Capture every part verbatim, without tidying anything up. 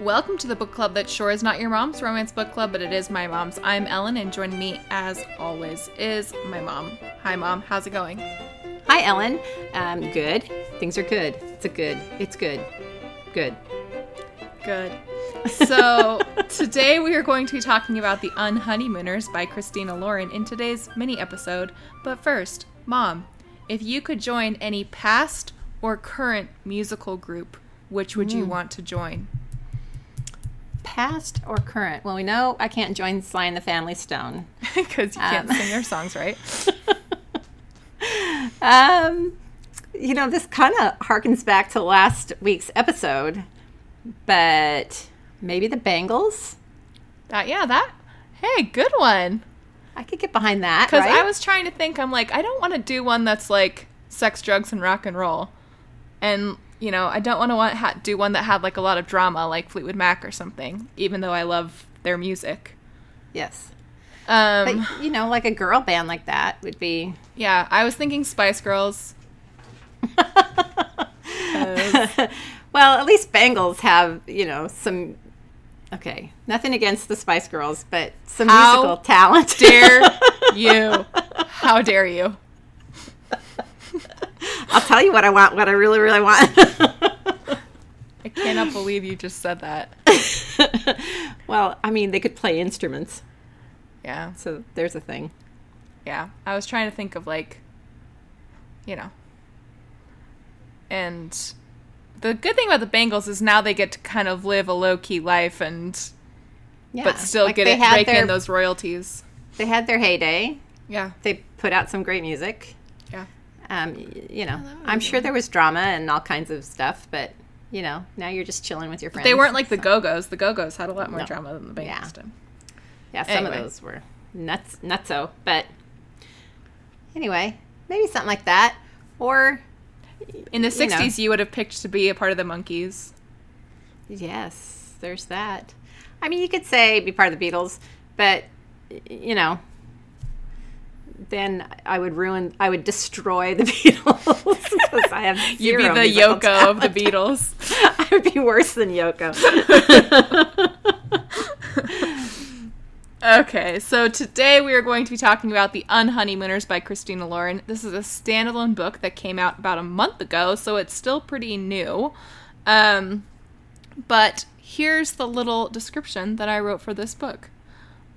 Welcome to the book club that sure is not your mom's romance book club, but it is my mom's. I'm Ellen, and joining me, as always, is my mom. Hi, Mom. How's it going? Hi, Ellen. Um, good. Things are good. It's a good. It's good. Good. Good. So today we are going to be talking about The Unhoneymooners by Christina Lauren in today's mini episode. But first, Mom, if you could join any past or current musical group, which would mm. you want to join? Past or current? Well, we know I can't join Sly and the Family Stone. Because you can't um, sing their songs, right? um, you know, this kind of harkens back to last week's episode, but maybe the Bangles? That, yeah, that. Hey, good one. I could get behind that, right? Because I was trying to think, I'm like, I don't want to do one that's like sex, drugs, and rock and roll. And... You know, I don't want to want ha- do one that had, like, a lot of drama, like Fleetwood Mac or something, even though I love their music. Yes. Um, but, you know, like a girl band like that would be... Yeah, I was thinking Spice Girls. Well, at least Bangles have, you know, some... Okay, nothing against the Spice Girls, but some How musical talent. dare you. How dare you. I'll tell you what I want, what I really, really want. I cannot believe you just said that. Well, I mean, they could play instruments. Yeah. So there's a thing. Yeah. I was trying to think of, like, you know. And the good thing about the Bangles is now they get to kind of live a low-key life and, yeah, but still like get it, rake their, in those royalties. They had their heyday. Yeah. They put out some great music. Yeah. Um, you know, oh, I'm sure there was drama and all kinds of stuff, but, you know, now you're just chilling with your friends. But they weren't like so. the Go-Go's. The Go-Go's had a lot more no. drama than the Bangles yeah. did. Yeah, some anyway. of those were nuts, nutso. But anyway, maybe something like that. Or, in the you sixties, know. you would have picked to be a part of the Monkees. Yes, there's that. I mean, you could say be part of the Beatles, but, you know... Then I would ruin, I would destroy the Beatles because I have zero. You'd be the Yoko talent. of the Beatles. I would be worse than Yoko. Okay, so today we are going to be talking about The Unhoneymooners by Christina Lauren. This is a standalone book that came out about a month ago, so it's still pretty new. Um, but here's the little description that I wrote for this book.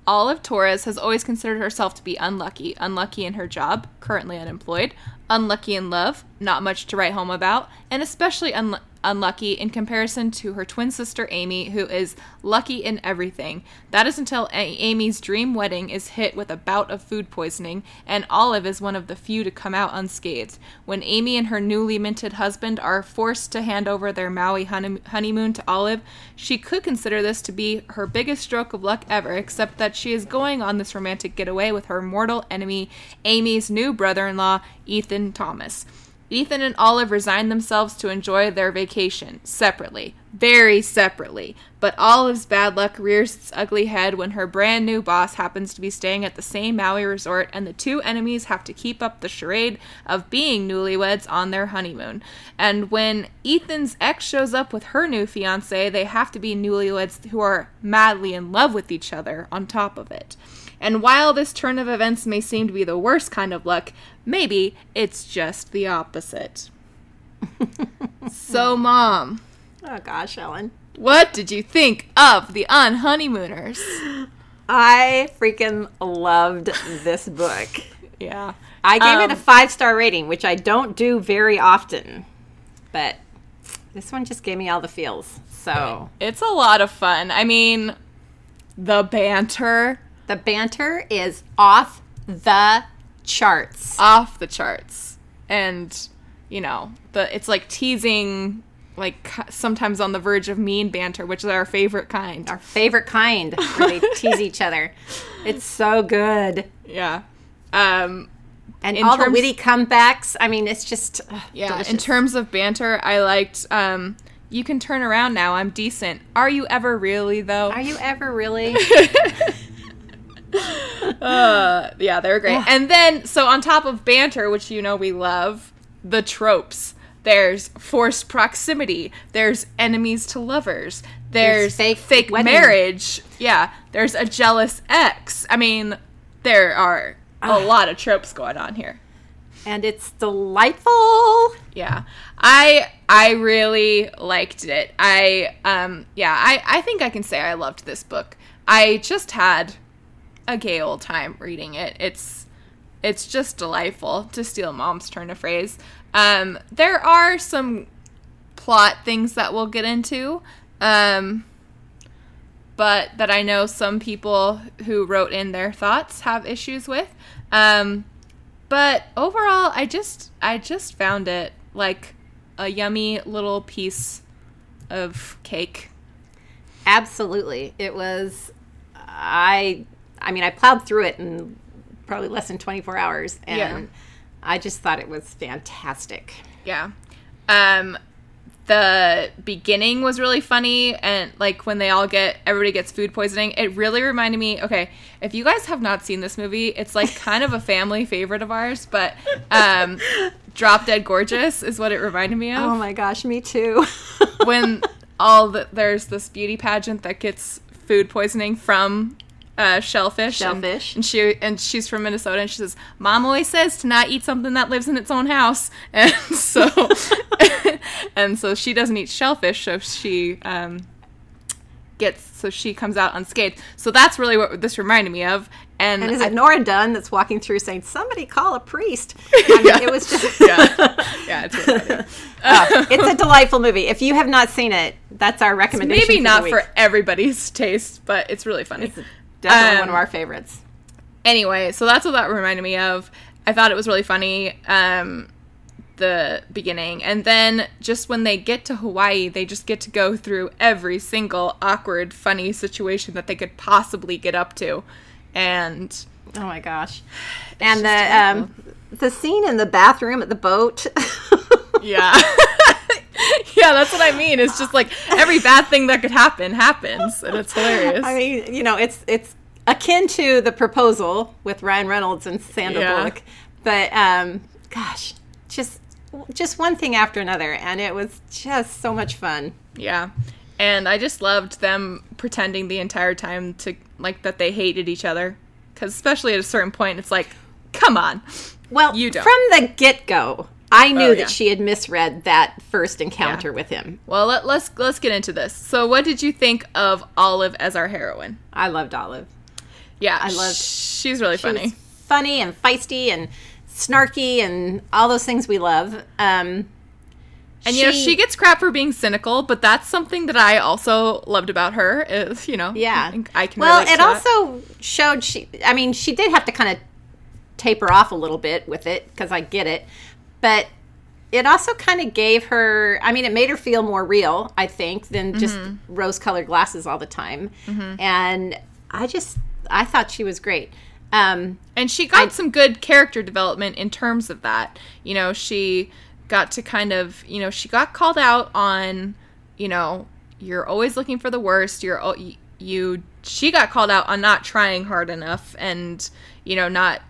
Olive Torres has always considered herself to be unlucky, unlucky in her job, currently unemployed, unlucky in love, not much to write home about, and especially un- unlucky in comparison to her twin sister Amy, who is lucky in everything. That is until a- Amy's dream wedding is hit with a bout of food poisoning, and Olive is one of the few to come out unscathed. When Amy and her newly minted husband are forced to hand over their Maui honey- honeymoon to Olive, she could consider this to be her biggest stroke of luck ever, except that she is going on this romantic getaway with her mortal enemy, Amy's new brother-in-law, Ethan Thomas. Ethan and Olive resign themselves to enjoy their vacation, separately, very separately. But Olive's bad luck rears its ugly head when her brand new boss happens to be staying at the same Maui resort, and the two enemies have to keep up the charade of being newlyweds on their honeymoon. And when Ethan's ex shows up with her new fiancé, they have to be newlyweds who are madly in love with each other on top of it. And while this turn of events may seem to be the worst kind of luck, maybe it's just the opposite. So, Mom. Oh, gosh, Ellen. What did you think of The Unhoneymooners? I freaking loved this book. Yeah. I gave um, it a five-star rating, which I don't do very often. But this one just gave me all the feels. So it's a lot of fun. I mean, the banter. The banter is off the charts. Off the charts. And, you know, the it's like teasing, like sometimes on the verge of mean banter, which is our favorite kind. Our favorite kind, where they tease each other. It's so good. Yeah. Um, and all terms, the witty comebacks. I mean, it's just ugh, yeah. delicious. In terms of banter, I liked... Um, you can turn around now. I'm decent. Are you ever really, though? Are you ever really? uh, yeah, they were great. And then, so on top of banter, which you know we love, the tropes. There's forced proximity. There's enemies to lovers. There's, there's fake, fake marriage. Yeah. There's a jealous ex. I mean, there are a uh, lot of tropes going on here. And it's delightful. Yeah. I I really liked it. I, um, yeah, I, I think I can say I loved this book. I just had a gay old time reading it. It's, it's just delightful, to steal Mom's turn of phrase. Um, there are some plot things that we'll get into, um, but that I know some people who wrote in their thoughts have issues with. Um, but overall, I just, I just found it like a yummy little piece of cake. Absolutely. It was, I, I mean, I plowed through it in probably less than twenty-four hours, and yeah. I just thought it was fantastic. Yeah. Um, the beginning was really funny, and like when they all get, everybody gets food poisoning, it really reminded me, okay, if you guys have not seen this movie, it's like kind of a family favorite of ours, but um, Drop Dead Gorgeous is what it reminded me of. Oh my gosh, me too. When all the, there's this beauty pageant that gets food poisoning from Uh, shellfish, shellfish, and, and she and she's from Minnesota, and she says, "Mom always says to not eat something that lives in its own house," and so, and so she doesn't eat shellfish, so she um, gets, so she comes out unscathed. So that's really what this reminded me of. And, and is it I, Nora Dunn that's walking through saying, "Somebody call a priest"? I mean, yeah. It was just yeah, yeah, it's really funny. Uh, it's a delightful movie. If you have not seen it, that's our recommendation. It's maybe for not the week. For everybody's taste, but it's really funny. It's, Definitely um, one of our favorites. Anyway, so that's what that reminded me of. I thought it was really funny, um, the beginning. And then just when they get to Hawaii, they just get to go through every single awkward, funny situation that they could possibly get up to. And oh my gosh. And the um, the scene in the bathroom at the boat. Yeah. Yeah, that's what I mean. It's just like every bad thing that could happen happens, and it's hilarious. I mean, you know, it's it's akin to The Proposal with Ryan Reynolds and Sandra yeah. Bullock, but um, gosh, just just one thing after another, and it was just so much fun. Yeah, and I just loved them pretending the entire time to like that they hated each other, because especially at a certain point, it's like, come on, well, you don't. From the get-go. I knew oh, yeah. that she had misread that first encounter yeah. with him. Well, let, let's let's get into this. So what did you think of Olive as our heroine? I loved Olive. Yeah. I loved. She's really she funny. Was funny and feisty and snarky and all those things we love. Um, and, she, you know, she gets crap for being cynical, but that's something that I also loved about her is, you know. Yeah. I can well, relate to that. Well, it also showed she, I mean, she did have to kind of taper off a little bit with it, because I get it. But it also kind of gave her, I mean, it made her feel more real, I think, than just mm-hmm. rose-colored glasses all the time. Mm-hmm. And I just, I thought she was great. Um, and she got I, some good character development in terms of that. You know, she got to kind of, you know, she got called out on, you know, you're always looking for the worst. You're, you, she got called out on not trying hard enough and, you know, not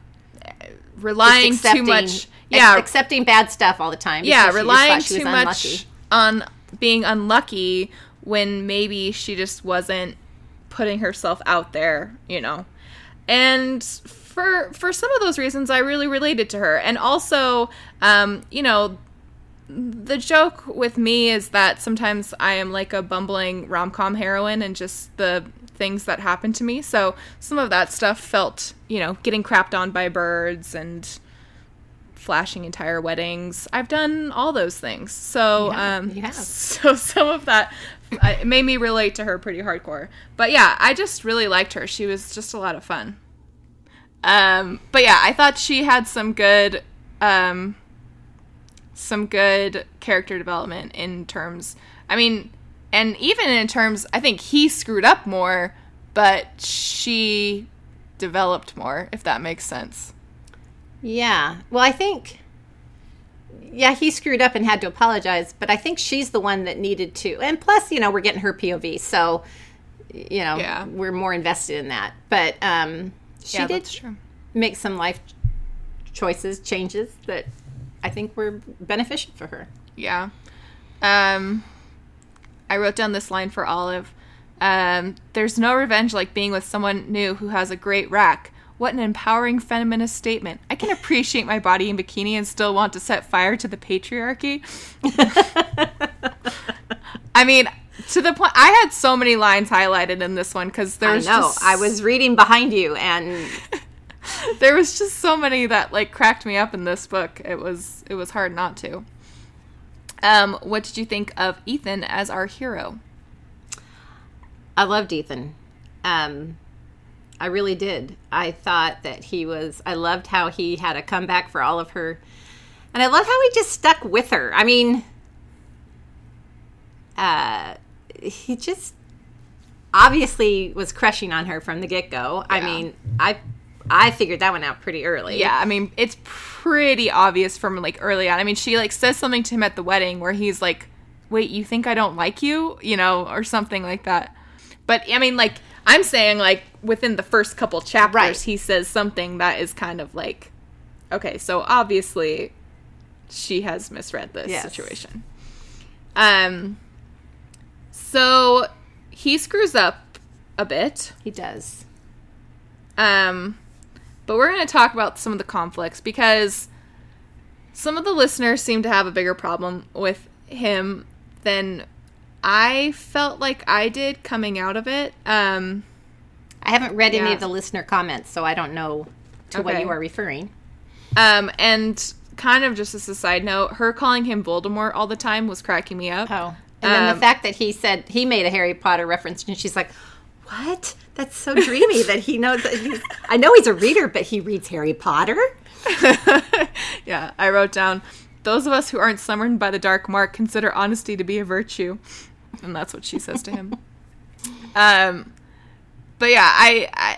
relying too much. Yeah, accepting bad stuff all the time. Yeah, relying too much on being unlucky when maybe she just wasn't putting herself out there, you know. And for for some of those reasons, I really related to her. And also, um, you know, the joke with me is that sometimes I am like a bumbling rom-com heroine and just the things that happen to me. So some of that stuff felt, you know, getting crapped on by birds and flashing entire weddings. I've done all those things. So, yeah, um, yeah. so some of that uh, it made me relate to her pretty hardcore. But yeah, I just really liked her. She was just a lot of fun. Um, but yeah, I thought she had some good, um, some good character development in terms, I mean, and even in terms, I think he screwed up more, but she developed more, if that makes sense. Yeah. Well, I think, yeah, he screwed up and had to apologize, but I think she's the one that needed to. And plus, you know, we're getting her P O V, so, you know, yeah. we're more invested in that. But um, she yeah, did make some life choices, changes that I think were beneficial for her. Yeah. Um, I wrote down this line for Olive. Um, there's no revenge like being with someone new who has a great rack. What an empowering feminist statement. I can appreciate my body in bikini and still want to set fire to the patriarchy. I mean, to the point, I had so many lines highlighted in this one because there was I know. Just... I was reading behind you and... there was just so many that, like, cracked me up in this book. It was it was hard not to. Um, what did you think of Ethan as our hero? I loved Ethan. Um... I really did. I thought that he was, I loved how he had a comeback for all of her. And I love how he just stuck with her. I mean, uh, he just obviously was crushing on her from the get-go. Yeah. I mean, I I figured that one out pretty early. Yeah, I mean, it's pretty obvious from, like, early on. I mean, she, like, says something to him at the wedding where he's like, wait, you think I don't like you? You know, or something like that. But, I mean, like... I'm saying, like, within the first couple chapters, right. He says something that is kind of like, okay, so obviously she has misread this yes. situation. Um, so he screws up a bit. He does. Um, but we're going to talk about some of the conflicts because some of the listeners seem to have a bigger problem with him than I felt like I did coming out of it. Um, I haven't read yeah. any of the listener comments, so I don't know to okay. what you are referring. Um, and kind of just as a side note, her calling him Voldemort all the time was cracking me up. Oh. And um, then the fact that he said he made a Harry Potter reference, and she's like, what? That's so dreamy that he knows. That he's, I know he's a reader, but he reads Harry Potter? Yeah, I wrote down, those of us who aren't summoned by the dark mark consider honesty to be a virtue. And that's what she says to him. um, but yeah, I, I,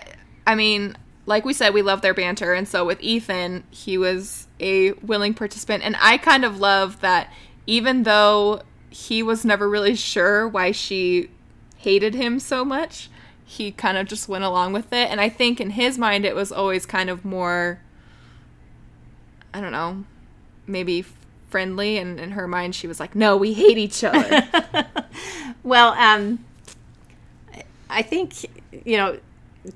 I mean, like we said, we love their banter. And so with Ethan, he was a willing participant. And I kind of love that even though he was never really sure why she hated him so much, he kind of just went along with it. And I think in his mind, it was always kind of more, I don't know, maybe friendly, and in her mind she was like, no, we hate each other. Well, um I think, you know,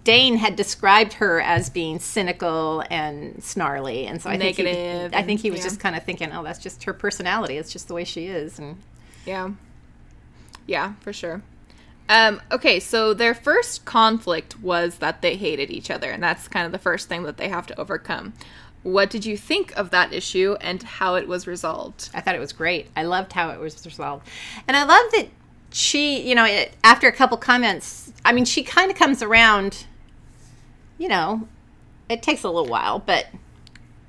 Dane had described her as being cynical and snarly, and so I Negative think he, I think he was yeah. just kind of thinking, oh, that's just her personality, it's just the way she is. And yeah yeah for sure. Um okay, so their first conflict was that they hated each other, and that's kind of the first thing that they have to overcome. What did you think of that issue and how it was resolved? I thought it was great. I loved how it was resolved. And I love that she, you know, it, after a couple comments, I mean, she kind of comes around, you know, it takes a little while, but.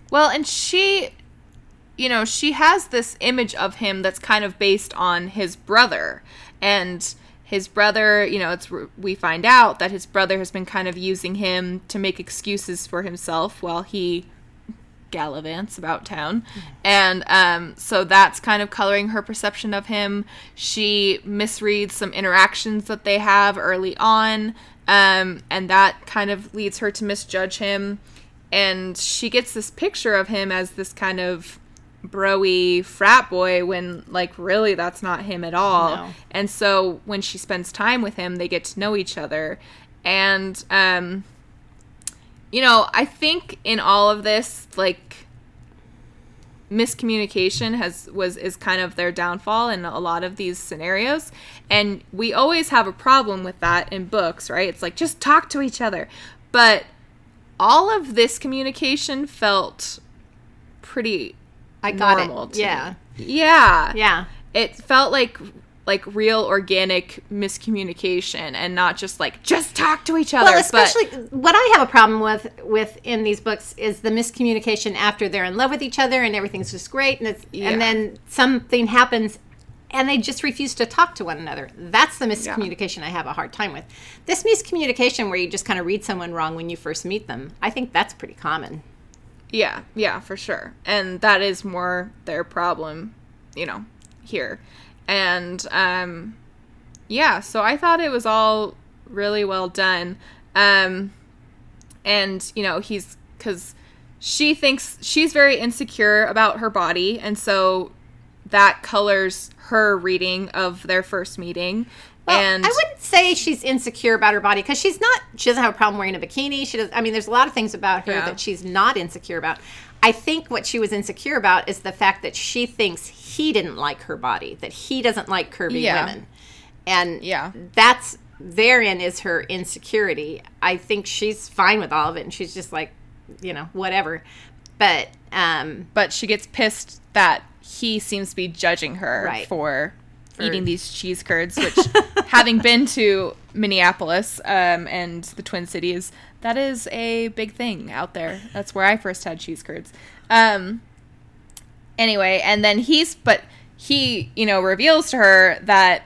Well, and she, you know, she has this image of him that's kind of based on his brother. And his brother, you know, it's we find out that his brother has been kind of using him to make excuses for himself while he gallivants about town. And um so that's kind of coloring her perception of him. She misreads some interactions that they have early on, um and that kind of leads her to misjudge him. And she gets this picture of him as this kind of bro-y frat boy when, like, really that's not him at all. No. And so when she spends time with him, they get to know each other. And um you know, I think in all of this, like, miscommunication has was is kind of their downfall in a lot of these scenarios. And we always have a problem with that in books, right? It's like, just talk to each other. But all of this communication felt pretty I got normal it. To yeah. me. Yeah. Yeah. It felt like... like real organic miscommunication, and not just like just talk to each other. Well, especially but, what I have a problem with with in these books is the miscommunication after they're in love with each other and everything's just great, and it's, yeah. and then something happens and they just refuse to talk to one another. That's the miscommunication yeah. I have a hard time with. This miscommunication where you just kind of read someone wrong when you first meet them, I think that's pretty common. Yeah, yeah, for sure. And that is more their problem, you know, here. And, um, yeah, so I thought it was all really well done. Um, and, you know, he's, because she thinks, she's very insecure about her body, and so that colors her reading of their first meeting. Well, and I wouldn't say she's insecure about her body, because she's not. She doesn't have a problem wearing a bikini. She does. I mean, there's a lot of things about her yeah. that she's not insecure about. I think what she was insecure about is the fact that she thinks he didn't like her body, that he doesn't like curvy yeah. women, and yeah. that's therein is her insecurity. I think she's fine with all of it, and she's just like, you know, whatever. But um, but she gets pissed that he seems to be judging her right. for. eating these cheese curds, which having been to Minneapolis um, and the Twin Cities, that is a big thing out there. That's where I first had cheese curds. Um, anyway, and then he's, but he, you know, reveals to her that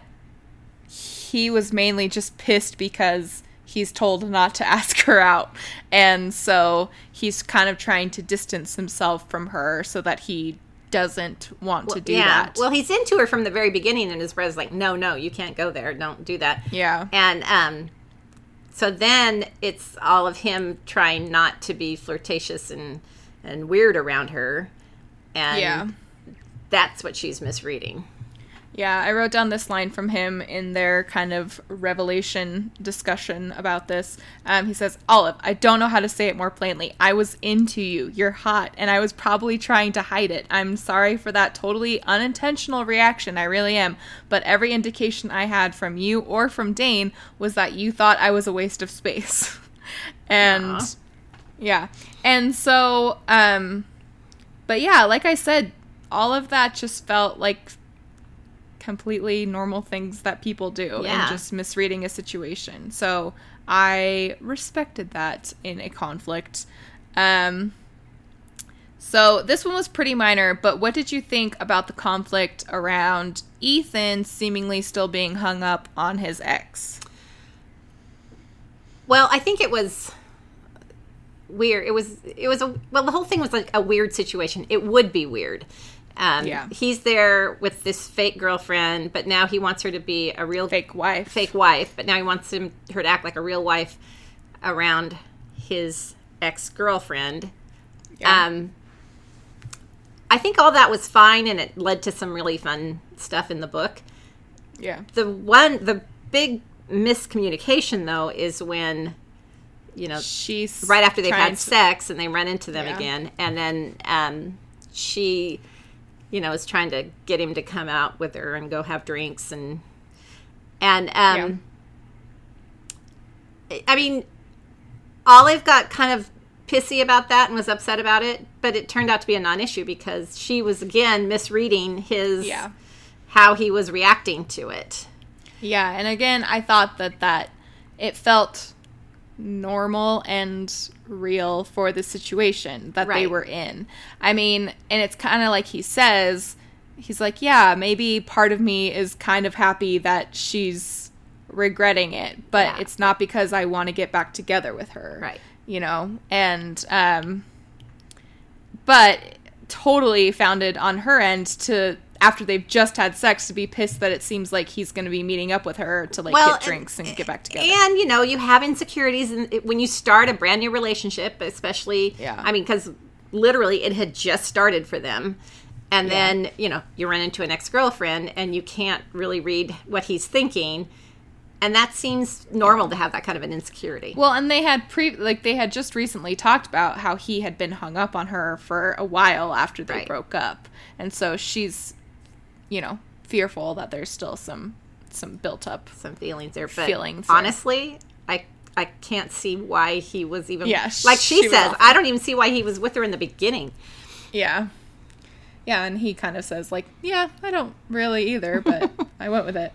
he was mainly just pissed because he's told not to ask her out. And so he's kind of trying to distance himself from her so that he doesn't want well, to do yeah. that. Well, he's into her from the very beginning, and his brother's like, no, no, you can't go there. Don't do that. Yeah. And um, so then it's all of him trying not to be flirtatious and, and weird around her. And yeah. that's what she's misreading. Yeah, I wrote down this line from him in their kind of revelation discussion about this. Um, he says, Olive, I don't know how to say it more plainly. I was into you. You're hot. And I was probably trying to hide it. I'm sorry for that totally unintentional reaction. I really am. But every indication I had from you or from Dane was that you thought I was a waste of space. and, Aww. yeah. And so, um, but yeah, like I said, all of that just felt like completely normal things that people do yeah. and just misreading a situation. So I respected that in a conflict. Um, so this one was pretty minor, but what did you think about the conflict around Ethan seemingly still being hung up on his ex? Well, I think it was weird. It was, it was a, well, the whole thing was like a weird situation. It would be weird. Um, yeah. He's there with this fake girlfriend, but now he wants her to be a real fake wife. Fake wife, but now he wants him, her to act like a real wife around his ex-girlfriend. Yeah. Um, I think all that was fine, and it led to some really fun stuff in the book. Yeah. The one, the big miscommunication though is when, you know, she's right after they've had to... sex and they run into them yeah. again, and then um, she. you know, is trying to get him to come out with her and go have drinks. And, and um, yeah. I mean, Olive got kind of pissy about that and was upset about it, but it turned out to be a non-issue because she was, again, misreading his, yeah. how he was reacting to it. Yeah. And again, I thought that that, it felt normal and real for the situation that right. they were in. I mean, and it's kind of like he says, he's like, yeah, maybe part of me is kind of happy that she's regretting it, but yeah. it's not because I want to get back together with her. Right. You know, and, um, but totally founded on her end to, after they've just had sex, to be pissed that it seems like he's going to be meeting up with her to, like, well, get drinks and, and get back together. And, you know, you have insecurities in, when you start a brand new relationship, especially, yeah. I mean, because literally it had just started for them. And yeah. then, you know, you run into an ex-girlfriend and you can't really read what he's thinking. And that seems normal yeah. to have that kind of an insecurity. Well, and they had, pre- like, they had just recently talked about how he had been hung up on her for a while after they right. broke up. And so she's... you know, fearful that there's still some some built up some feelings there. But feelings honestly, there. I I can't see why he was even yeah, like she, she says, I don't even see why he was with her in the beginning. Yeah. Yeah, and he kind of says like, yeah, I don't really either, but I went with it.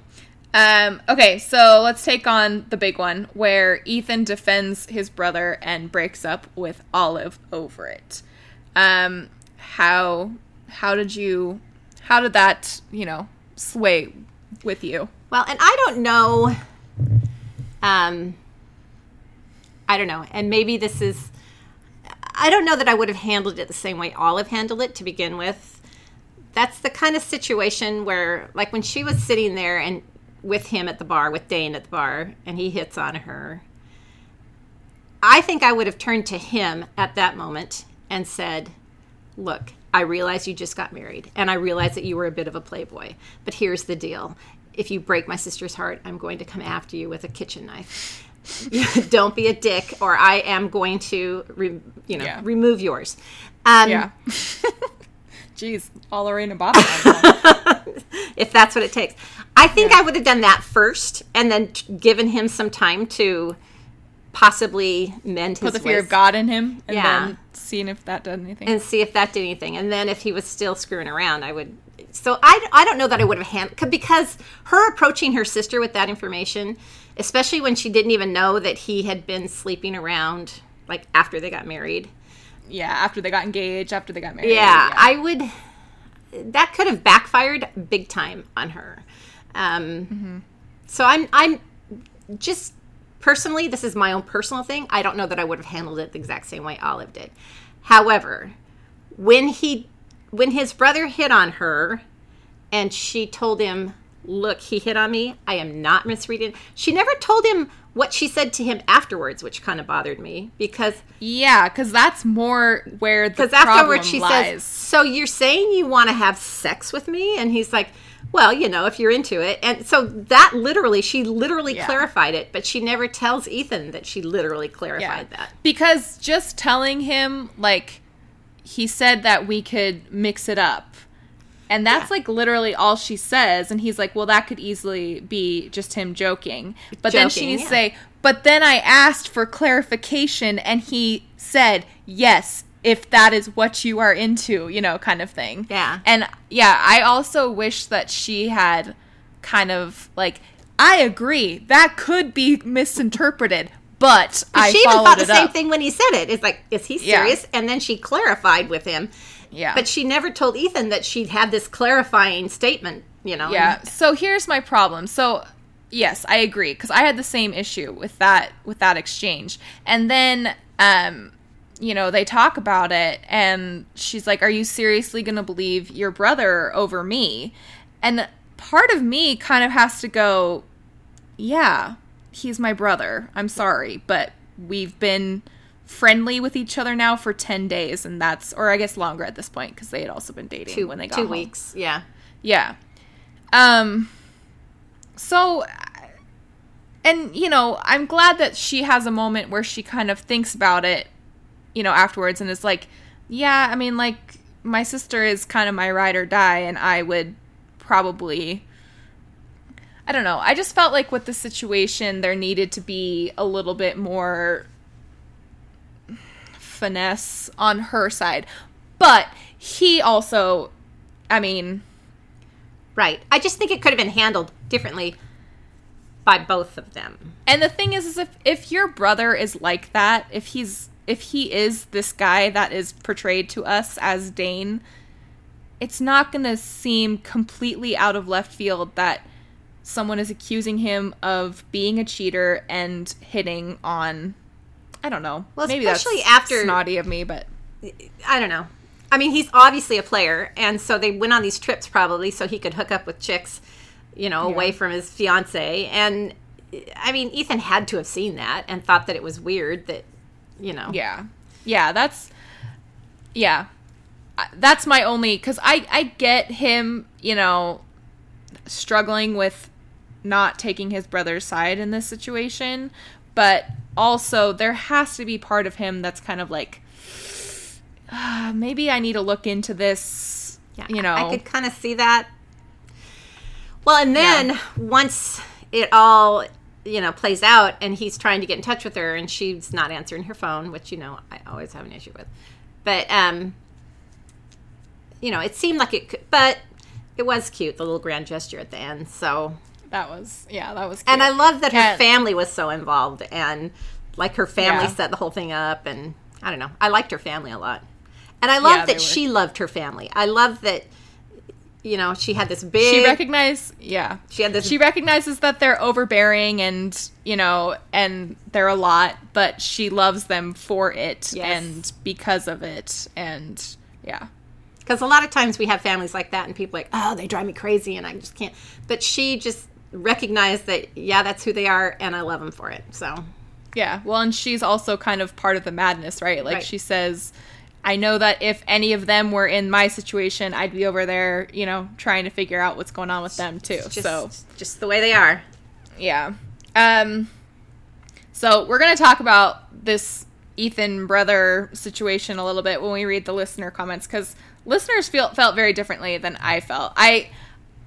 Um, okay, so let's take on the big one where Ethan defends his brother and breaks up with Olive over it. Um, how how did you How did that, you know, sway with you? Well, and I don't know, um, I don't know, and maybe this is, I don't know that I would have handled it the same way Olive handled it to begin with. That's the kind of situation where, like, when she was sitting there and with him at the bar, with Dane at the bar, and he hits on her, I think I would have turned to him at that moment and said, look, I realize you just got married, and I realize that you were a bit of a playboy, but here's the deal. If you break my sister's heart, I'm going to come after you with a kitchen knife. Don't be a dick, or I am going to, re- you know, yeah. remove yours. Um, yeah. Jeez, all are in a bottle. If that's what it takes. I think yeah. I would have done that first, and then t- given him some time to possibly mend his ways. Put the fear of God in him, and yeah. then seeing if that did anything. And see if that did anything. And then if he was still screwing around, I would... So I, I don't know that I would have handled... Because her approaching her sister with that information, especially when she didn't even know that he had been sleeping around, like, after they got married. Yeah, after they got engaged, after they got married. Yeah, yeah. I would... That could have backfired big time on her. Um, mm-hmm. So I'm, I'm just... Personally, this is my own personal thing. I don't know that I would have handled it the exact same way Olive did. However, when he... When his brother hit on her and she told him, look, he hit on me. I am not misreading. She never told him what she said to him afterwards, which kind of bothered me because. Yeah, because that's more where the problem lies. Because afterwards she says, so you're saying you want to have sex with me? And he's like, well, you know, if you're into it. And so that literally, she literally yeah. clarified it, but she never tells Ethan that she literally clarified yeah. that. Because just telling him, like. He said that we could mix it up. And that's, yeah. like, literally all she says. And he's like, well, that could easily be just him joking. But joking, then she needs yeah. to say, but then I asked for clarification, and he said, yes, if that is what you are into, you know, kind of thing. Yeah. And, yeah, I also wish that she had kind of, like, I agree, that could be misinterpreted, but I she even thought the same up. thing when he said it. It's like, is he serious? Yeah. And then she clarified with him. Yeah. But she never told Ethan that she'd had this clarifying statement, you know. Yeah. And, so here's my problem. So, yes, I agree. Because I had the same issue with that with that exchange. And then, um, you know, they talk about it. And she's like, are you seriously going to believe your brother over me? And part of me kind of has to go, yeah. He's my brother. I'm sorry, but we've been friendly with each other now for ten days, and that's, or I guess longer at this point, because they had also been dating two, when they got two home. Weeks. Yeah, yeah. Um. So, and you know, I'm glad that she has a moment where she kind of thinks about it, you know, afterwards, and is like, yeah, I mean, like my sister is kind of my ride or die, and I would probably. I don't know. I just felt like with the situation, there needed to be a little bit more finesse on her side. But he also, I mean. Right. I just think it could have been handled differently by both of them. And the thing is, is if, if your brother is like that, if he's if he is this guy that is portrayed to us as Dane, it's not going to seem completely out of left field that someone is accusing him of being a cheater and hitting on, I don't know. Well, maybe especially that's after, snotty of me, but. I don't know. I mean, he's obviously a player, and so they went on these trips probably so he could hook up with chicks, you know, yeah. away from his fiancée. And, I mean, Ethan had to have seen that and thought that it was weird that, you know. Yeah. Yeah, that's, yeah. That's my only, because I, I get him, you know, struggling with not taking his brother's side in this situation, but also there has to be part of him that's kind of like, uh, maybe I need to look into this, yeah, you know. I could kind of see that. Well, and then yeah. once it all, you know, plays out and he's trying to get in touch with her and she's not answering her phone, which, you know, I always have an issue with. But, um, you know, it seemed like it could, but it was cute, the little grand gesture at the end, so. That was, yeah, that was cute. And I love that her family was so involved, and, like, her family yeah. set the whole thing up, and, I don't know, I liked her family a lot. And I love yeah, that she loved her family. I love that, you know, she had this big. She recognized, yeah. She had this. She recognizes that they're overbearing, and, you know, and they're a lot, but she loves them for it, yes. and because of it, and, yeah. Because a lot of times we have families like that and people are like, oh, they drive me crazy and I just can't. But she just recognized that, yeah, that's who they are and I love them for it. So, yeah. Well, and she's also kind of part of the madness, right? Like right. she says, I know that if any of them were in my situation, I'd be over there, you know, trying to figure out what's going on with them too. Just, so just the way they are. Yeah. Um, so we're going to talk about this Ethan brother situation a little bit when we read the listener comments, because listeners feel, felt very differently than I felt. I,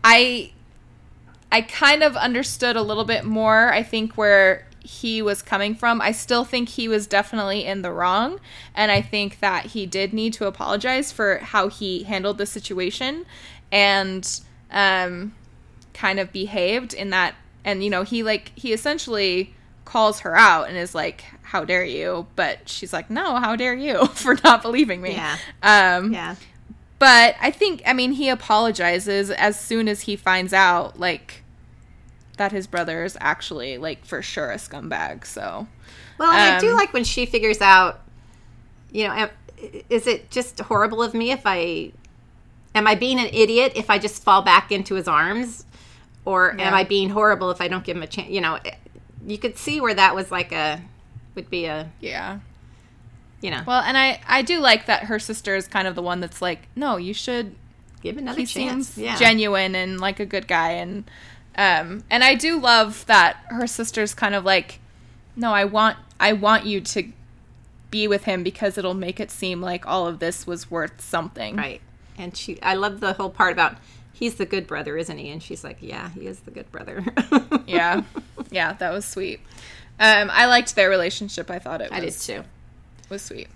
I, I kind of understood a little bit more, I think, where he was coming from. I still think he was definitely in the wrong, and I think that he did need to apologize for how he handled the situation and um kind of behaved in that. And you know, he like he essentially calls her out and is like, how dare you, but she's like, no, how dare you for not believing me. Yeah. um yeah but I think, I mean, he apologizes as soon as he finds out like that his brother is actually, like, for sure a scumbag, so. Well, and um, I do like when she figures out, you know, is it just horrible of me if I, am I being an idiot if I just fall back into his arms? Or yeah. am I being horrible if I don't give him a chance? You know, you could see where that was like a, would be a. Yeah. You know. Well, and I, I do like that her sister is kind of the one that's like, no, you should. Give another he chance. Seems yeah. genuine and like a good guy and. Um, and I do love that her sister's kind of like, no, I want I want you to be with him because it'll make it seem like all of this was worth something. Right. And she, I love the whole part about he's the good brother, isn't he? And she's like, yeah, he is the good brother. yeah. Yeah, that was sweet. Um, I liked their relationship. I thought it was, I did too. was sweet.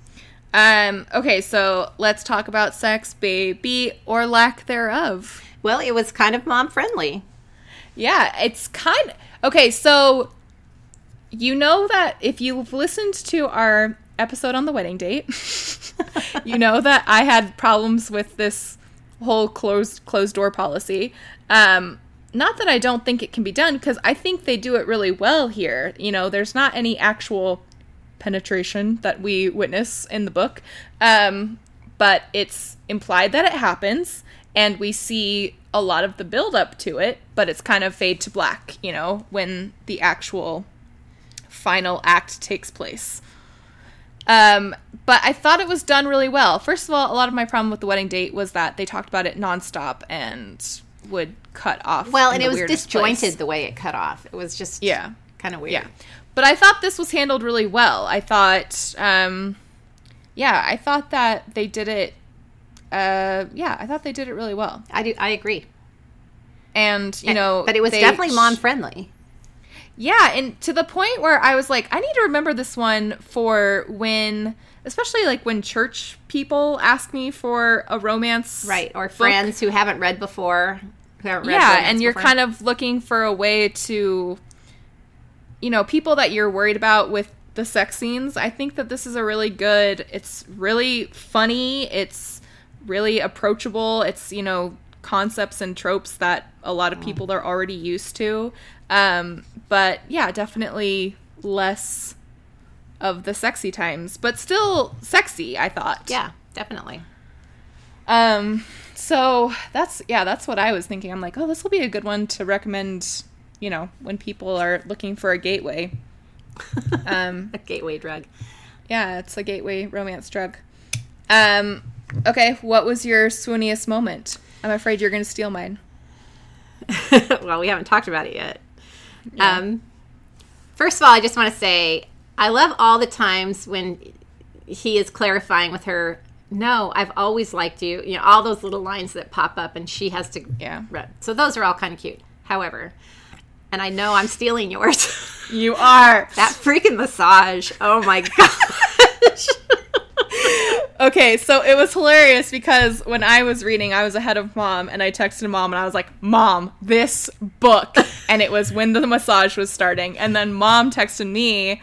Um, okay, so let's talk about sex, baby, or lack thereof. Well, it was kind of mom-friendly. Yeah, it's kind of... Okay, so you know that if you've listened to our episode on the wedding date, you know that I had problems with this whole closed, closed door policy. Um, not that I don't think it can be done, because I think they do it really well here. You know, there's not any actual penetration that we witness in the book, um, but it's implied that it happens, and we see a lot of the build-up to it, but it's kind of fade to black, you know, when the actual final act takes place. Um, but I thought it was done really well. First of all, a lot of my problem with the wedding date was that they talked about it nonstop and would cut off. Well, and it was disjointed place. The way it cut off. It was just yeah. kind of weird. Yeah. But I thought this was handled really well. I thought, um, yeah, I thought that they did it Uh, yeah, I thought they did it really well. I do. I agree. And, you know... But it was they, definitely mom-friendly. Yeah, and to the point where I was like, I need to remember this one for when... Especially, like, when church people ask me for a romance Right, or friends book. who haven't read before. Who haven't read yeah, and you're before. kind of looking for a way to... You know, people that you're worried about with the sex scenes. I think that this is a really good... It's really funny. It's... really approachable. It's, you know, concepts and tropes that a lot of people are already used to. Um, but yeah, definitely less of the sexy times, but still sexy, I thought. Yeah, definitely. Um, so that's, yeah, that's what I was thinking. I'm like, oh, this will be a good one to recommend, you know, when people are looking for a gateway. Um, a gateway drug. Yeah, it's a gateway romance drug. Um, Okay, what was your swooniest moment? I'm afraid you're going to steal mine. Well, we haven't talked about it yet. Yeah. Um, first of all, I just want to say I love all the times when he is clarifying with her, no, I've always liked you. You know, all those little lines that pop up and she has to yeah. run. So those are all kind of cute. However, and I know I'm stealing yours. You are. That freaking massage. Oh, my gosh. Okay, so it was hilarious because when I was reading, I was ahead of mom, and I texted mom, and I was like, Mom, this book. And it was when the massage was starting. And then mom texted me uh,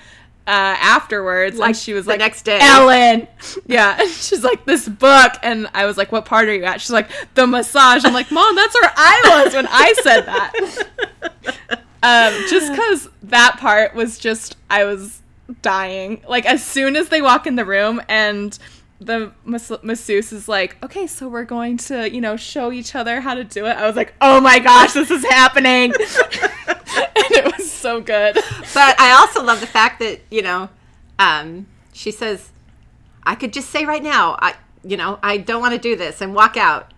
afterwards, like, and she was the like, next day. Ellen. Yeah, and she's like, this book. And I was like, what part are you at? She's like, the massage. I'm like, Mom, that's where I was when I said that. um, just because that part was just, I was dying. Like, as soon as they walk in the room and... the mas- masseuse is like, okay, so we're going to, you know, show each other how to do it. I was like, oh my gosh, this is happening. And it was so good. But I also love the fact that, you know, um, she says, I could just say right now, I, you know, I don't want to do this and walk out.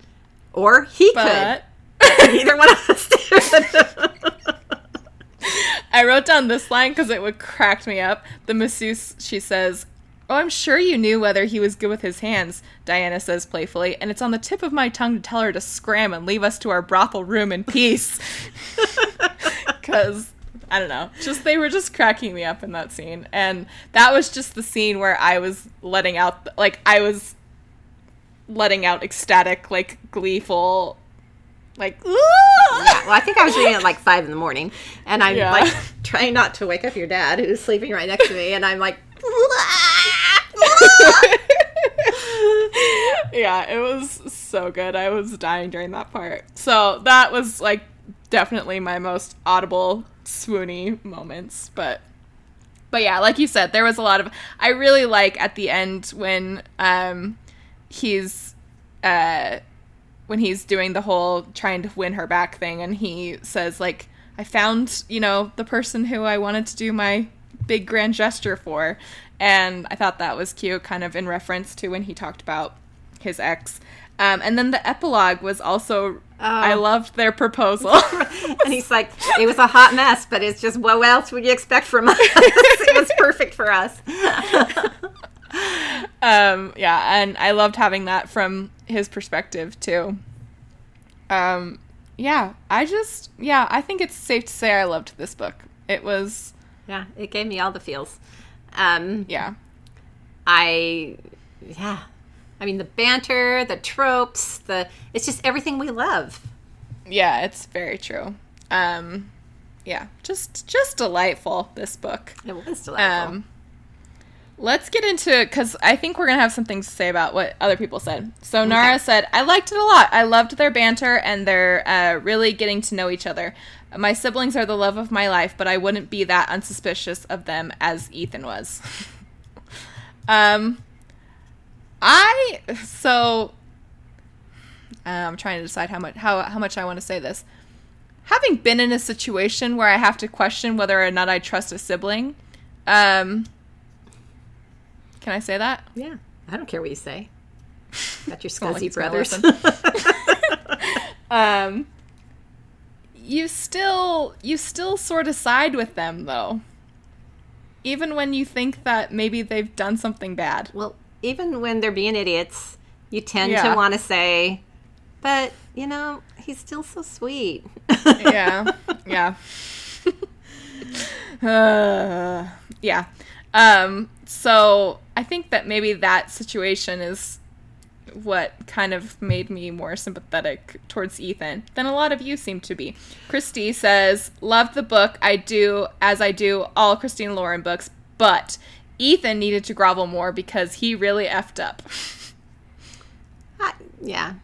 Or he but... could. Either one of us did. I wrote down this line because it would crack me up. The masseuse, she says, "Oh, I'm sure you knew whether he was good with his hands," Diana says playfully, "and it's on the tip of my tongue to tell her to scram and leave us to our brothel room in peace." Because, I don't know, just they were just cracking me up in that scene. And that was just the scene where I was letting out, like, I was letting out ecstatic, like, gleeful, like, ooh! Yeah, well, I think I was reading at like five in the morning, and I'm yeah. like trying not to wake up your dad, who's sleeping right next to me, and I'm like, yeah, it was so good. I was dying during that part. So that was like definitely my most audible swoony moments. But but yeah, like you said, there was a lot of. I really like at the end when um he's uh. when he's doing the whole trying to win her back thing, and he says, like, I found, you know, the person who I wanted to do my big grand gesture for. And I thought that was cute, kind of in reference to when he talked about his ex. Um, and then the epilogue was also, oh. I loved their proposal. And he's like, it was a hot mess, but it's just, what else would you expect from us? It was perfect for us. um, yeah, and I loved having that from his perspective too. Um, yeah, I just, yeah, I think it's safe to say I loved this book. It was, yeah, it gave me all the feels. Um, yeah, I, yeah, I mean the banter, the tropes, the it's just everything we love. Yeah, it's very true. Um, yeah, just just delightful. This book. It was delightful. Um, Let's get into it, because I think we're going to have some things to say about what other people said. So okay. Nora said, I liked it a lot. I loved their banter and their uh, really getting to know each other. My siblings are the love of my life, but I wouldn't be that unsuspicious of them as Ethan was. um, I, so, uh, I'm trying to decide how much, how, how much I want to say this. Having been in a situation where I have to question whether or not I trust a sibling, um... Can I say that? Yeah. I don't care what you say. About your scuzzy brothers. um, you still, you still sort of side with them, though. Even when you think that maybe they've done something bad. Well, even when they're being idiots, you tend yeah. to want to say, but, you know, he's still so sweet. yeah. Yeah. uh, yeah. Um, so I think that maybe that situation is what kind of made me more sympathetic towards Ethan than a lot of you seem to be. Christy says, loved the book. I do, as I do all Christina Lauren books, but Ethan needed to grovel more because he really effed up. I, yeah.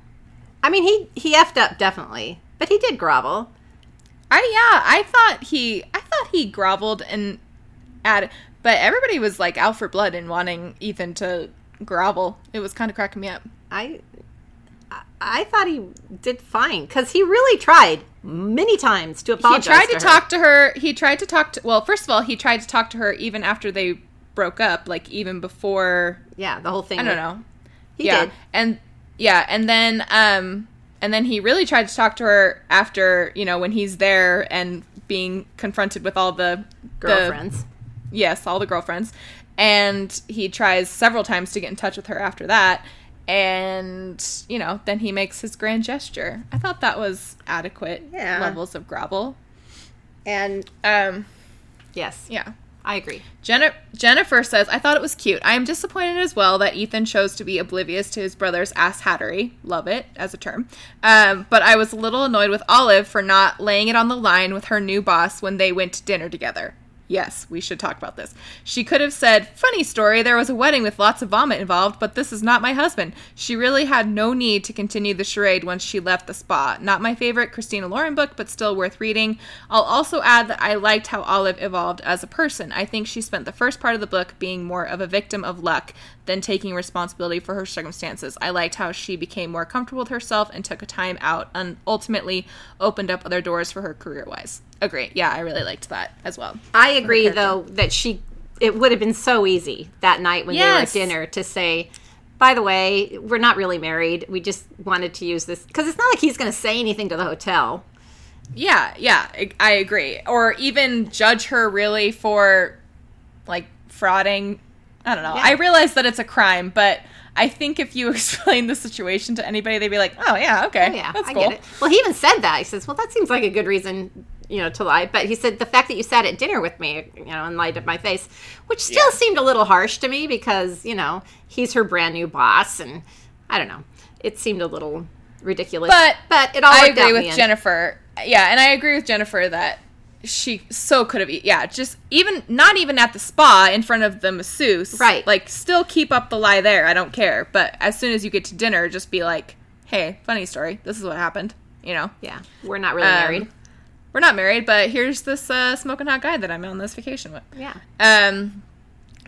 I mean, he, he effed up definitely, but he did grovel. I, yeah, I thought he, I thought he groveled and added... But everybody was, like, out for blood and wanting Ethan to grovel. It was kind of cracking me up. I I thought he did fine, because he really tried many times to apologize to her. He tried to, to talk to her. He tried to talk to... Well, first of all, he tried to talk to her even after they broke up, like, even before... Yeah, the whole thing. I don't know. He yeah. did. And, yeah, and then, um, and then he really tried to talk to her after, you know, when he's there and being confronted with all the... Girlfriends. The, Yes, all the girlfriends. And he tries several times to get in touch with her after that. And, you know, then he makes his grand gesture. I thought that was adequate yeah. levels of grovel. And, um, yes. Yeah. I agree. Jen- Jennifer says, I thought it was cute. I am disappointed as well that Ethan chose to be oblivious to his brother's asshattery. Love it as a term. Um, but I was a little annoyed with Olive for not laying it on the line with her new boss when they went to dinner together. Yes, we should talk about this. She could have said, funny story, there was a wedding with lots of vomit involved, but this is not my husband. She really had no need to continue the charade once she left the spa. Not my favorite Christina Lauren book, but still worth reading. I'll also add that I liked how Olive evolved as a person. I think she spent the first part of the book being more of a victim of luck than taking responsibility for her circumstances. I liked how she became more comfortable with herself and took a time out and ultimately opened up other doors for her career-wise. Agree. Yeah, I really liked that as well. I agree, though, that she it would have been so easy that night when yes. they were at dinner to say, by the way, we're not really married. We just wanted to use this. Because it's not like he's going to say anything to the hotel. Yeah, yeah, I agree. Or even judge her really for, like, frauding. I don't know. Yeah. I realize that it's a crime, but I think if you explain the situation to anybody, they'd be like, oh, yeah, okay, oh, yeah, that's cool. I get it. Well, he even said that. He says, well, that seems like a good reason, you know, to lie. But he said, the fact that you sat at dinner with me, you know, and lied to my face, which still yeah. seemed a little harsh to me because, you know, he's her brand new boss. And I don't know. It seemed a little ridiculous. But, but it all worked out in the end. I agree with Jennifer. Yeah, and I agree with Jennifer that she so could have, yeah, just even, not even at the spa in front of the masseuse. Right. Like, still keep up the lie there. I don't care. But as soon as you get to dinner, just be like, hey, funny story. This is what happened, you know? Yeah. We're not really um, married. We're not married, but here's this uh, smoking hot guy that I'm on this vacation with. Yeah. Um,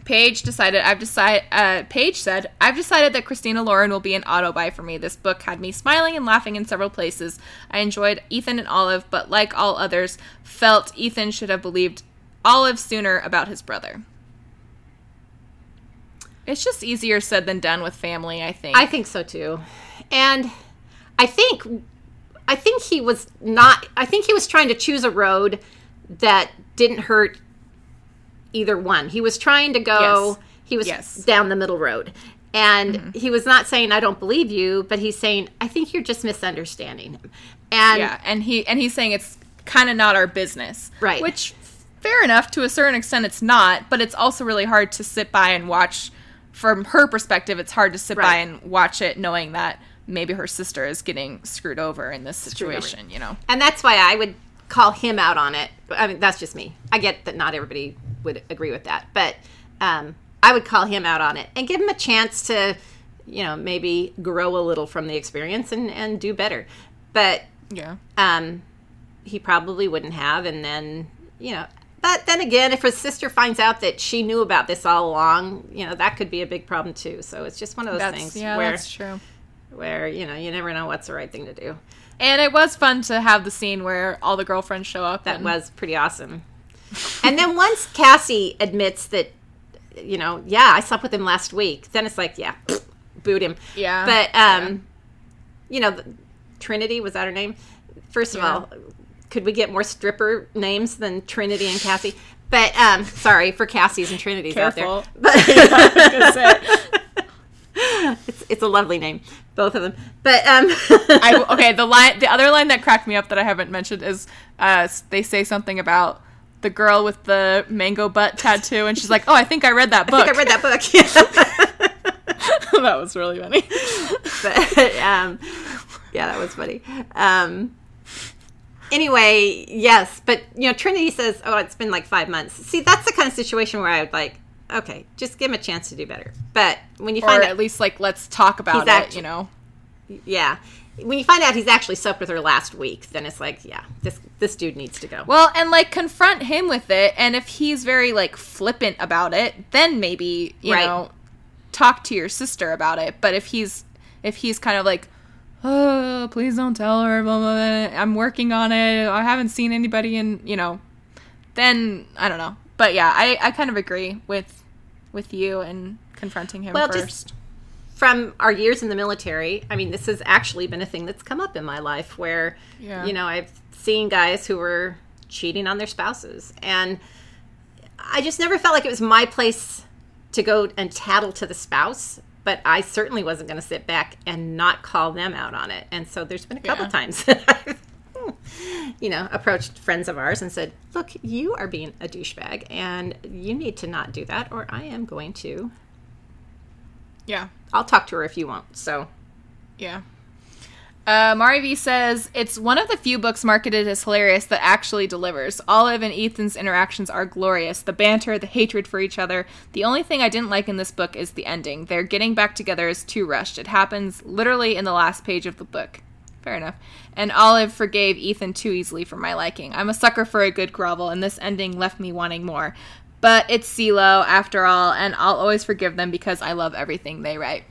Paige decided, I've decided, uh, Paige said, I've decided that Christina Lauren will be an auto buy for me. This book had me smiling and laughing in several places. I enjoyed Ethan and Olive, but like all others, felt Ethan should have believed Olive sooner about his brother. It's just easier said than done with family, I think. I think so, too. And I think, I think he was not, I think he was trying to choose a road that didn't hurt either one. He was trying to go, yes. he was yes. down the middle road. And mm-hmm. he was not saying, I don't believe you, but he's saying, I think you're just misunderstanding him. And yeah, and he and he's saying it's kind of not our business. Right. Which, fair enough, to a certain extent it's not, but it's also really hard to sit by and watch. From her perspective, it's hard to sit right. by and watch it knowing that maybe her sister is getting screwed over in this situation, you know. And that's why I would call him out on it. I mean, that's just me. I get that not everybody would agree with that, but um, I would call him out on it and give him a chance to, you know, maybe grow a little from the experience and, and do better. But yeah, um, he probably wouldn't have. And then, you know, but then again, if his sister finds out that she knew about this all along, you know, that could be a big problem too. So it's just one of those that's, things yeah, where, that's true. where, you know, you never know what's the right thing to do. And it was fun to have the scene where all the girlfriends show up. That and- was pretty awesome. And then once Cassie admits that, you know, yeah, I slept with him last week, then it's like, yeah, pfft, boot him. Yeah. But, um, yeah. you know, Trinity, was that her name? First of yeah. all, could we get more stripper names than Trinity and Cassie? But, um, sorry for Cassies and Trinities Careful. out there. But I was gonna say. It's it's a lovely name, both of them. But um, I, okay, the line, the other line that cracked me up that I haven't mentioned is uh, they say something about the girl with the mango butt tattoo, and she's like, "Oh, I think I read that book. I think I read that book." Yeah. That was really funny. But, um, yeah, that was funny. Um, anyway, yes, but you know, Trinity says, "Oh, it's been like five months." See, that's the kind of situation where I would like. Okay, just give him a chance to do better. But when you find out... Or at least, like, let's talk about it, you know? Yeah. When you find out he's actually slept with her last week, then it's like, yeah, this this dude needs to go. Well, and, like, confront him with it. And if he's very, like, flippant about it, then maybe, you know, talk to your sister about it. But if he's if he's kind of like, oh, please don't tell her, blah, blah, blah, I'm working on it, I haven't seen anybody in, you know, then, I don't know. But, yeah, I, I kind of agree with with you and confronting him well, first. Well, just from our years in the military, I mean, this has actually been a thing that's come up in my life where, yeah. you know, I've seen guys who were cheating on their spouses. And I just never felt like it was my place to go and tattle to the spouse. But I certainly wasn't going to sit back and not call them out on it. And so there's been a couple yeah. times that I've you know, approached friends of ours and said, look, you are being a douchebag and you need to not do that or I am going to. Yeah. I'll talk to her if you want. So. Yeah. Uh, Mari V says, it's one of the few books marketed as hilarious that actually delivers. Olive and Ethan's interactions are glorious. The banter, the hatred for each other. The only thing I didn't like in this book is the ending. Their getting back together is too rushed. It happens literally in the last page of the book. Fair enough. And Olive forgave Ethan too easily for my liking. I'm a sucker for a good grovel, and this ending left me wanting more. But it's CeeLo, after all, and I'll always forgive them because I love everything they write.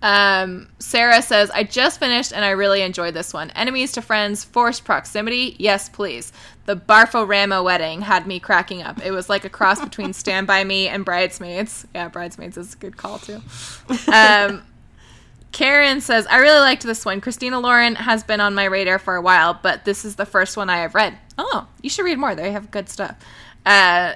Um, Sarah says, I just finished and I really enjoyed this one. Enemies to friends, forced proximity. Yes, please. The Barforama wedding had me cracking up. It was like a cross between Stand By Me and Bridesmaids. Yeah, Bridesmaids is a good call, too. Um, Karen says, I really liked this one. Christina Lauren has been on my radar for a while, but this is the first one I have read. Oh, you should read more. They have good stuff. Uh,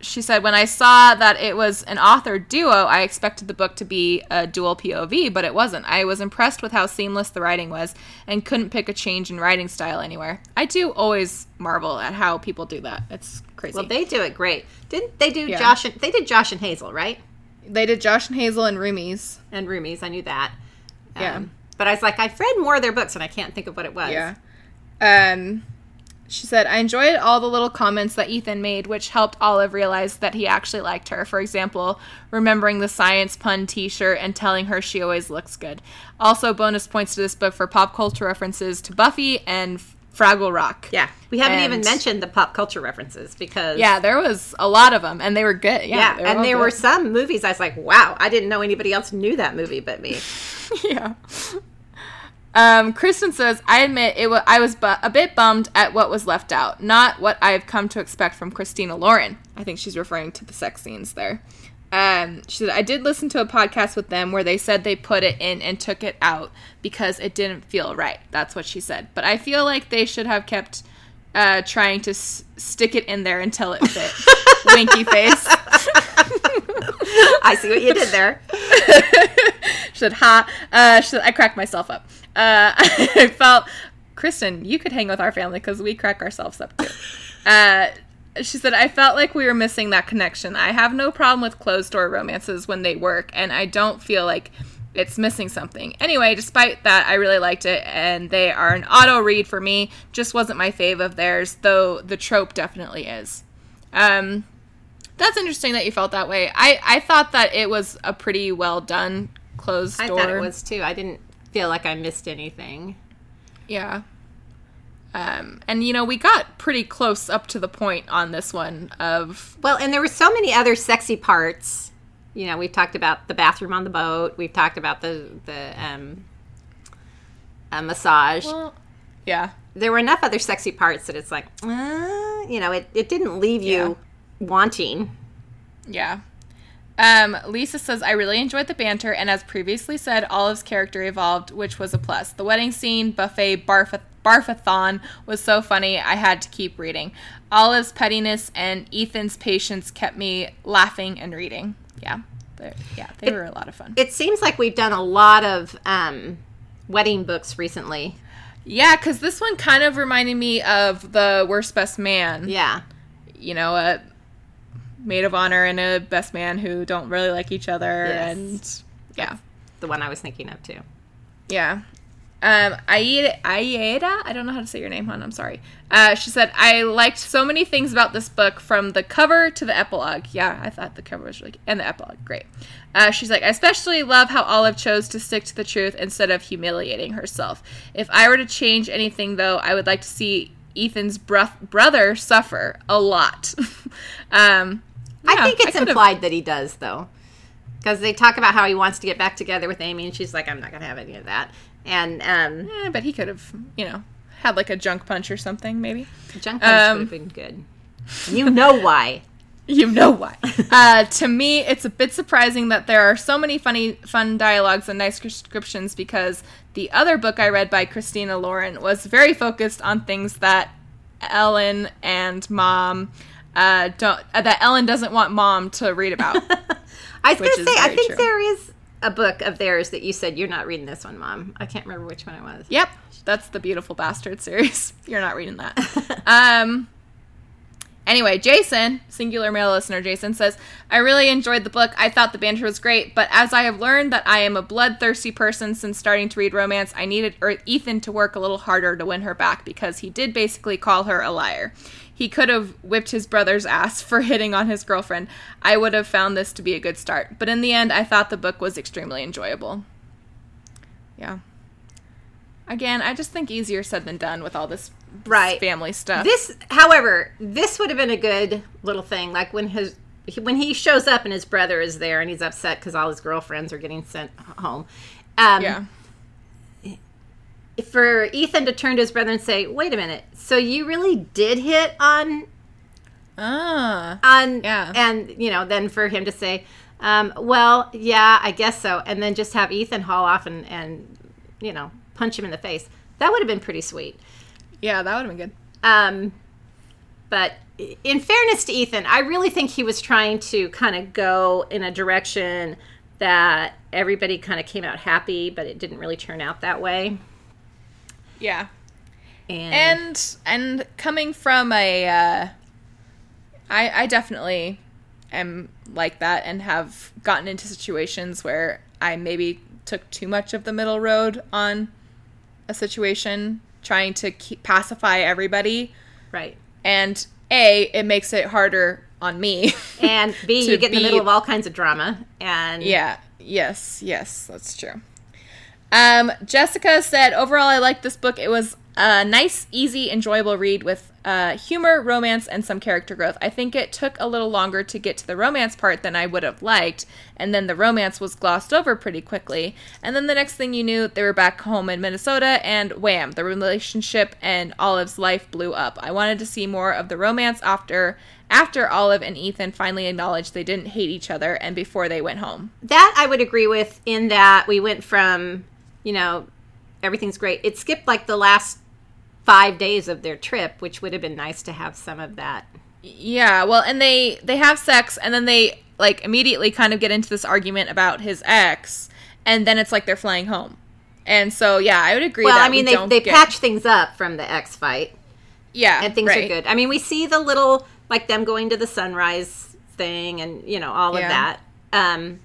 she said, when I saw that it was an author duo, I expected the book to be a dual P O V, but it wasn't. I was impressed with how seamless the writing was and couldn't pick a change in writing style anywhere. I do always marvel at how people do that. It's crazy. Well, they do it great. Didn't they do yeah. Josh? And, they did Josh and Hazel, right? They did Josh and Hazel and Roomies. And Roomies, I knew that. Yeah. Um, but I was like, I've read more of their books and I can't think of what it was. Yeah. Um... She said, I enjoyed all the little comments that Ethan made, which helped Olive realize that he actually liked her. For example, remembering the science pun t-shirt and telling her she always looks good. Also, bonus points to this book for pop culture references to Buffy and Fraggle Rock. Yeah. We haven't and, even mentioned the pop culture references because... Yeah, there was a lot of them, and they were good. Yeah, yeah they were and there good. were some movies I was like, wow, I didn't know anybody else knew that movie but me. yeah. Um, Kristen says, I admit it. W- I was bu- a bit bummed at what was left out, not what I've come to expect from Christina Lauren. I think she's referring to the sex scenes there. Um, she said, I did listen to a podcast with them where they said they put it in and took it out because it didn't feel right. That's what she said. But I feel like they should have kept uh, trying to s- stick it in there until it fit. Winky face. I see what you did there. She said, ha. Uh, she said, I cracked myself up. Uh, I felt, Kristen, you could hang with our family because we crack ourselves up too. Uh, she said, I felt like we were missing that connection. I have no problem with closed-door romances when they work, and I don't feel like it's missing something. Anyway, despite that, I really liked it, and they are an auto-read for me. Just wasn't my fave of theirs, though the trope definitely is. Um, that's interesting that you felt that way. I, I thought that it was a pretty well-done closed-door. I thought it was, too. I didn't feel like I missed anything. Yeah. Um, and, you know, we got pretty close up to the point on this one of... Well, and there were so many other sexy parts. You know, we've talked about the bathroom on the boat. We've talked about the, the um, uh, massage. Well, yeah. There were enough other sexy parts that it's like, uh, you know, it, it didn't leave yeah. you wanting. Yeah. Um, Lisa says, I really enjoyed the banter, and as previously said, Olive's character evolved, which was a plus. The wedding scene, buffet, barf- barfathon was so funny, I had to keep reading. Olive's pettiness and Ethan's patience kept me laughing and reading. Yeah, yeah, they it, were a lot of fun. It seems like we've done a lot of um, wedding books recently. Yeah, because this one kind of reminded me of The Worst Best Man. Yeah. You know, a... Uh, maid of honor and a best man who don't really like each other. Yes. And yeah, the one I was thinking of too. Yeah. Um, Aida, Aida, I don't know how to say your name, hon. I'm sorry. Uh, she said, I liked so many things about this book from the cover to the epilogue. Yeah, I thought the cover was really good. And the epilogue, great. Uh, she's like, I especially love how Olive chose to stick to the truth instead of humiliating herself. If I were to change anything, though, I would like to see Ethan's bro- brother suffer a lot. um, Yeah, I think it's I implied that he does, though, because they talk about how he wants to get back together with Amy, and she's like, I'm not going to have any of that. And um, yeah, but he could have, you know, had, like, a junk punch or something, maybe. A junk punch um, would have been good. You know why. You know why. Uh, to me, it's a bit surprising that there are so many funny, fun dialogues and nice descriptions, because the other book I read by Christina Lauren was very focused on things that Ellen and Mom... Uh, don't uh, that Ellen doesn't want Mom to read about. I was going to say, I think true. There is a book of theirs that you said, you're not reading this one, Mom. I can't remember which one it was. Yep. That's the Beautiful Bastard series. You're not reading that. um... Anyway, Jason, singular male listener Jason, says, I really enjoyed the book. I thought the banter was great, but as I have learned that I am a bloodthirsty person since starting to read romance, I needed Ethan to work a little harder to win her back because he did basically call her a liar. He could have whipped his brother's ass for hitting on his girlfriend. I would have found this to be a good start. But in the end, I thought the book was extremely enjoyable. Yeah. Again, I just think easier said than done with all this right. family stuff. This, however, this would have been a good little thing. Like when his when he shows up and his brother is there and he's upset because all his girlfriends are getting sent home. Um, yeah. For Ethan to turn to his brother and say, wait a minute, so you really did hit on... Ah. On, yeah. And, you know, then for him to say, um, well, yeah, I guess so. And then just have Ethan haul off and, and, you know, punch him in the face. That would have been pretty sweet. Yeah, that would have been good. Um, but in fairness to Ethan, I really think he was trying to kind of go in a direction that everybody kind of came out happy, but it didn't really turn out that way. Yeah. And and, and coming from a... Uh, I, I definitely am like that and have gotten into situations where I maybe took too much of the middle road on a situation, trying to keep, pacify everybody. Right. And A, it makes it harder on me. And B, you get be... in the middle of all kinds of drama. And yeah. Yes. Yes. That's true. Um, Jessica said, overall, I liked this book. It was a nice, easy, enjoyable read with uh, humor, romance, and some character growth. I think it took a little longer to get to the romance part than I would have liked, and then the romance was glossed over pretty quickly. And then the next thing you knew, they were back home in Minnesota, and wham, the relationship and Olive's life blew up. I wanted to see more of the romance after after Olive and Ethan finally acknowledged they didn't hate each other and before they went home. That I would agree with, in that we went from... you know, everything's great. It skipped like the last five days of their trip, which would have been nice to have some of that. Yeah, well, and they, they have sex, and then they, like, immediately kind of get into this argument about his ex, and then it's like they're flying home. And so, yeah, I would agree well, that Well, I mean, we they, don't they get... patch things up from the ex fight. Yeah, and things right. are good. I mean, we see the little, like, them going to the sunrise thing and, you know, all yeah. of that. Um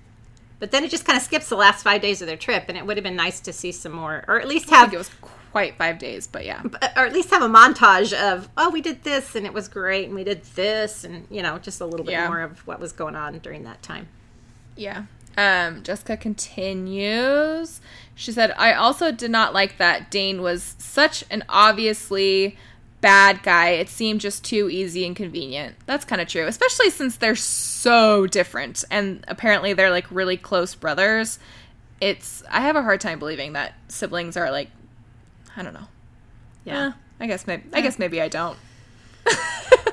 But then it just kind of skips the last five days of their trip, and it would have been nice to see some more, or at least have... I think it was quite five days, but yeah. Or at least have a montage of, oh, we did this, and it was great, and we did this, and, you know, just a little bit yeah. more of what was going on during that time. Yeah. Um, Jessica continues. She said, I also did not like that Dane was such an obviously... bad guy. It seemed just too easy and convenient. That's kind of true, especially since they're so different and apparently they're like really close brothers. It's I have a hard time believing that siblings are like I don't know. Yeah, eh, I guess maybe I guess maybe I don't.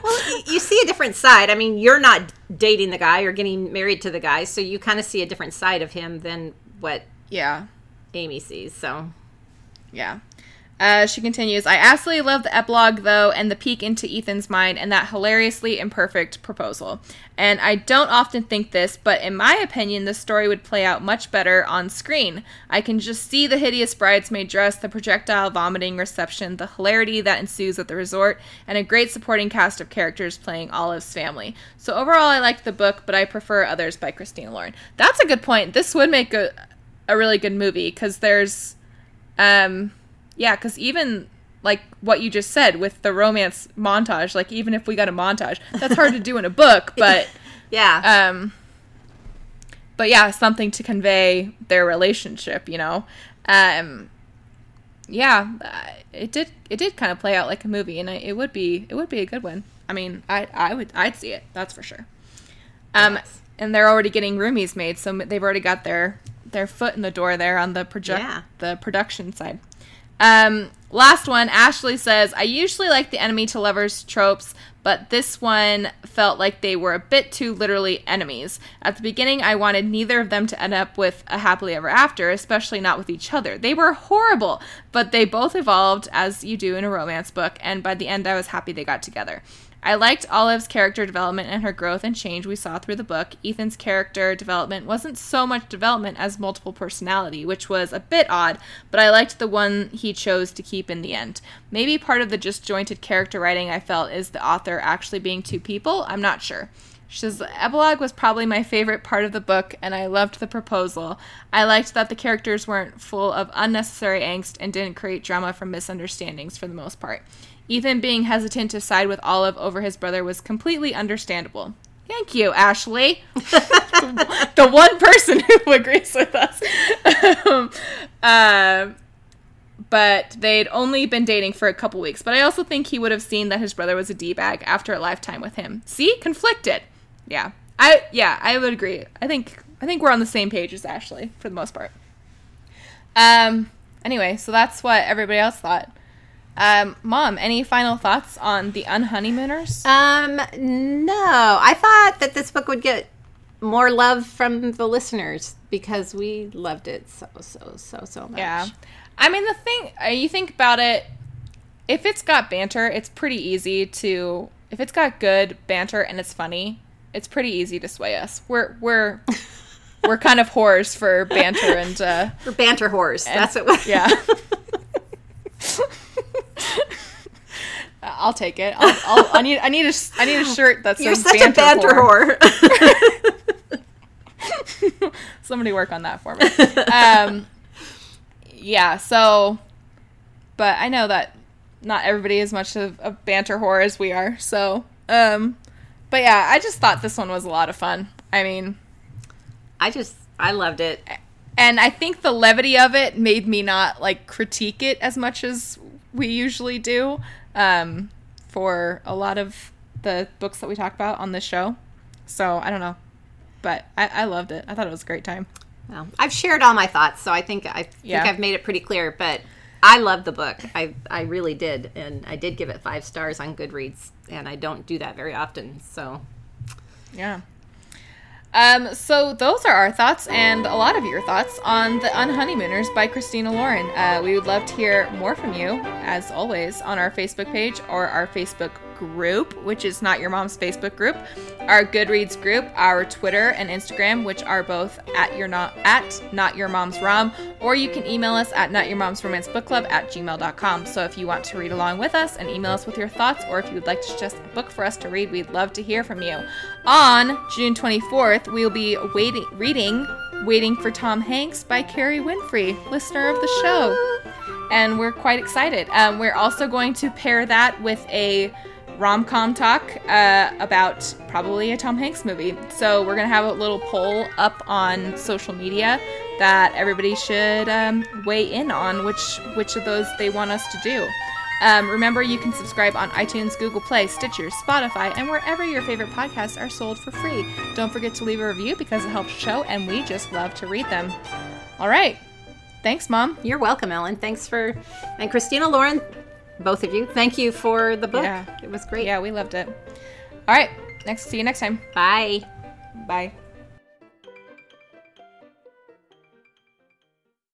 Well, you see a different side. I mean, you're not dating the guy or getting married to the guy, so you kind of see a different side of him than what yeah Amy sees. So yeah. Uh, she continues, I absolutely love the epilogue, though, and the peek into Ethan's mind and that hilariously imperfect proposal. And I don't often think this, but in my opinion, the story would play out much better on screen. I can just see the hideous bridesmaid dress, the projectile vomiting reception, the hilarity that ensues at the resort, and a great supporting cast of characters playing Olive's family. So overall, I liked the book, but I prefer Others by Christina Lauren. That's a good point. This would make a, a really good movie, because there's... um. Yeah, because even, like, what you just said with the romance montage, like, even if we got a montage, that's hard to do in a book, but... yeah. Um, but, yeah, something to convey their relationship, you know? Um, yeah, it did It did kind of play out like a movie, and I, it would be it would be a good one. I mean, I, I would, I'd see it, that's for sure. Um, yes. And they're already getting roomies made, so they've already got their, their foot in the door there on the project, yeah. the production side. Um, last one, Ashley says, I usually like the enemy to lovers tropes, but this one felt like they were a bit too literally enemies. At the beginning, I wanted neither of them to end up with a happily ever after, especially not with each other. They were horrible, but they both evolved, as you do in a romance book, and by the end, I was happy they got together. I liked Olive's character development and her growth and change we saw through the book. Ethan's character development wasn't so much development as multiple personality, which was a bit odd, but I liked the one he chose to keep in the end. Maybe part of the disjointed character writing I felt is the author actually being two people. I'm not sure. She says, the epilogue was probably my favorite part of the book, and I loved the proposal. I liked that the characters weren't full of unnecessary angst and didn't create drama from misunderstandings for the most part. Ethan being hesitant to side with Olive over his brother was completely understandable. Thank you, Ashley. The one person who agrees with us. um, uh, but they'd only been dating for a couple weeks. But I also think he would have seen that his brother was a D-bag after a lifetime with him. See? Conflicted. Yeah. I yeah, I would agree. I think I think we're on the same page as Ashley for the most part. Um. Anyway, so that's what everybody else thought. Um, Mom, any final thoughts on The Unhoneymooners? Um, no. I thought that this book would get more love from the listeners because we loved it so, so, so, so much. Yeah. I mean, the thing, you think about it, if it's got banter, it's pretty easy to, if it's got good banter and it's funny, it's pretty easy to sway us. We're, we're... We're kind of whores for banter and... Uh, We're banter whores. And, that's what we... Yeah. I'll take it. I'll, I'll, I need I need a, I need a shirt that's You're says banter whore. You're such a banter whore. whore. Somebody work on that for me. Um, yeah, so... But I know that not everybody is much of a banter whore as we are, so... Um, but yeah, I just thought this one was a lot of fun. I mean... I just, I loved it. And I think the levity of it made me not, like, critique it as much as we usually do um, for a lot of the books that we talk about on this show. So, I don't know. But I, I loved it. I thought it was a great time. Well, I've shared all my thoughts, so I think, I think yeah. I've made it pretty clear. But I loved the book. I, I really did. And I did give it five stars on Goodreads. And I don't do that very often. So, yeah. Um, so those are our thoughts and a lot of your thoughts on The Unhoneymooners by Christina Lauren. Uh, we would love to hear more from you, as always, on our Facebook page or our Facebook group, which is Not Your Mom's Facebook group, our Goodreads group, our Twitter and Instagram, which are both at your not at Not Your Mom's Rom, or you can email us at notyourmomsromancebookclub at gmail dot com. So if you want to read along with us and email us with your thoughts, or if you would like to suggest a book for us to read, we'd love to hear from you. On June twenty-fourth, we'll be waiting reading Waiting for Tom Hanks by Carrie Winfrey, listener of the show, and we're quite excited. Um, we're also going to pair that with a rom-com talk uh, about probably a Tom Hanks movie. So we're going to have a little poll up on social media that everybody should um, weigh in on which which of those they want us to do. Um, remember, you can subscribe on iTunes, Google Play, Stitcher, Spotify, and wherever your favorite podcasts are sold for free. Don't forget to leave a review because it helps the show, and we just love to read them. All right. Thanks, Mom. You're welcome, Ellen. Thanks for... And Christina Lauren... Both of you. Thank you for the book. Yeah. It was great. Yeah, we loved it. All right. Next, see you next time. Bye. Bye.